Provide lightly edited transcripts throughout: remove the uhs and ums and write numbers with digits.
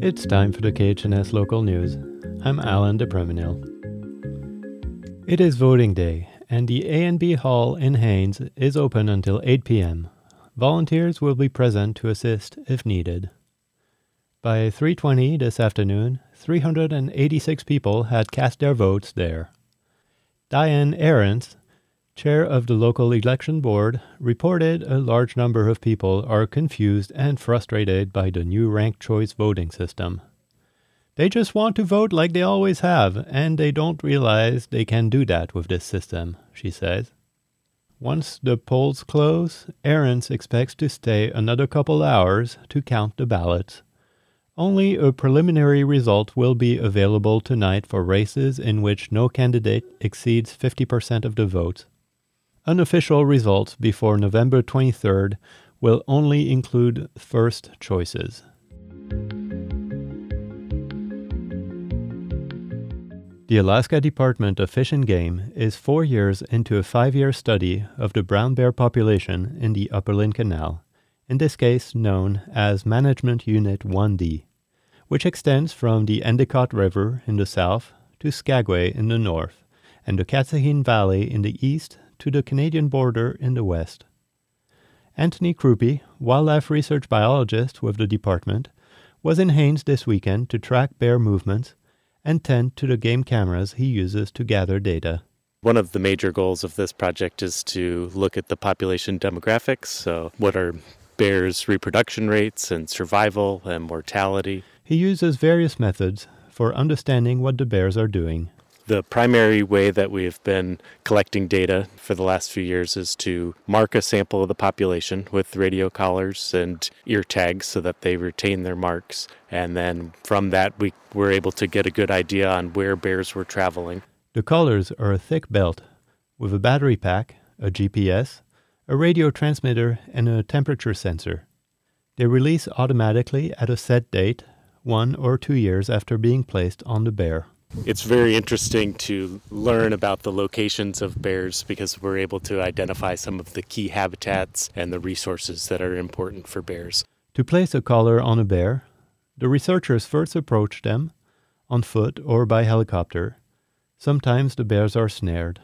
It's time for the KHNS Local News. I'm Alan DePreminil. It is voting day, and the A&B Hall in Haines is open until 8 p.m. Volunteers will be present to assist if needed. By 3:20 this afternoon, 386 people had cast their votes there. Diane Ahrens, chair of the local election board, reported a large number of people are confused and frustrated by the new ranked choice voting system. They just want to vote like they always have, and they don't realize they can do that with this system, she says. Once the polls close, Ahrens expects to stay another couple hours to count the ballots. Only a preliminary result will be available tonight for races in which no candidate exceeds 50% of the votes. Unofficial results before November 23rd will only include first choices. The Alaska Department of Fish and Game is 4 years into a 5-year study of the brown bear population in the Upper Lynn Canal, in this case known as Management Unit 1D, which extends from the Endicott River in the south to Skagway in the north and the Katzehin Valley in the east to the Canadian border in the west. Anthony Crupi, wildlife research biologist with the department, was in Haines this weekend to track bear movements and tend to the game cameras he uses to gather data. One of the major goals of this project is to look at the population demographics, so what are bears' reproduction rates and survival and mortality. He uses various methods for understanding what the bears are doing. The primary way that we've been collecting data for the last few years is to mark a sample of the population with radio collars and ear tags so that they retain their marks. And then from that, we were able to get a good idea on where bears were traveling. The collars are a thick belt with a battery pack, a GPS, a radio transmitter, and a temperature sensor. They release automatically at a set date, 1 or 2 years after being placed on the bear. It's very interesting to learn about the locations of bears because we're able to identify some of the key habitats and the resources that are important for bears. To place a collar on a bear, the researchers first approach them on foot or by helicopter. Sometimes the bears are snared.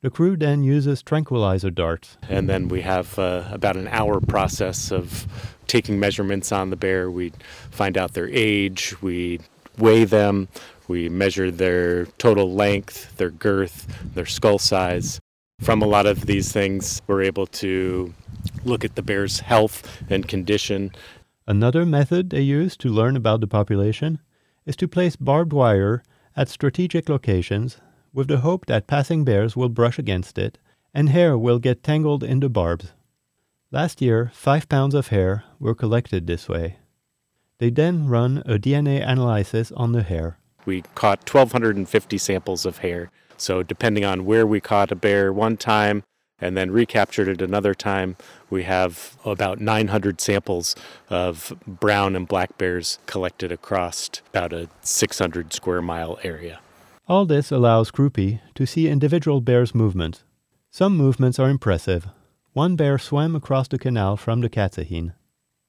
The crew then uses tranquilizer darts. And then we have about an hour process of taking measurements on the bear. We find out their age, we weigh them, we measure their total length, their girth, their skull size. From a lot of these things, we're able to look at the bear's health and condition. Another method they use to learn about the population is to place barbed wire at strategic locations with the hope that passing bears will brush against it and hair will get tangled in the barbs. Last year, 5 pounds of hair were collected this way. They then run a DNA analysis on the hair. We caught 1,250 samples of hair. So depending on where we caught a bear one time and then recaptured it another time, we have about 900 samples of brown and black bears collected across about a 600 square mile area. All this allows Crupi to see individual bears' movements. Some movements are impressive. One bear swam across the canal from the Katzehin,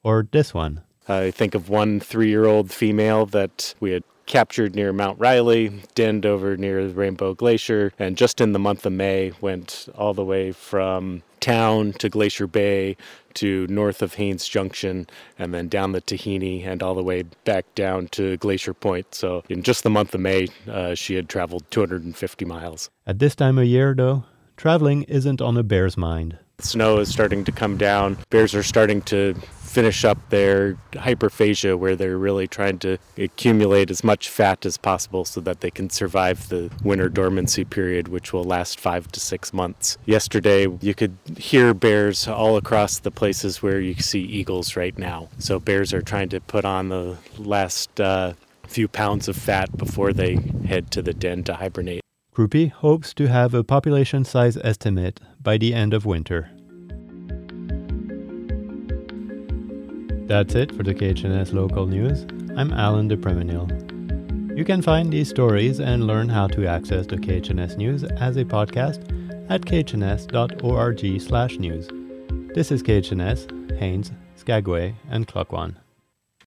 or this one. I think of one 3-year-old female that we had captured near Mount Riley, denned over near the Rainbow Glacier, and just in the month of May went all the way from town to Glacier Bay to north of Haines Junction and then down the Tahini and all the way back down to Glacier Point. So in just the month of May, she had traveled 250 miles. At this time of year, though, traveling isn't on a bear's mind. Snow is starting to come down. Bears are starting to finish up their hyperphagia, where they're really trying to accumulate as much fat as possible so that they can survive the winter dormancy period, which will last 5 to 6 months. Yesterday, you could hear bears all across the places where you see eagles right now. So bears are trying to put on the last few pounds of fat before they head to the den to hibernate. Crupi hopes to have a population size estimate by the end of winter. That's it for the KHNS Local News. I'm Alan DePreminil. You can find these stories and learn how to access the KHNS News as a podcast at khns.org/news. This is KHNS, Haines, Skagway, and Clockwan.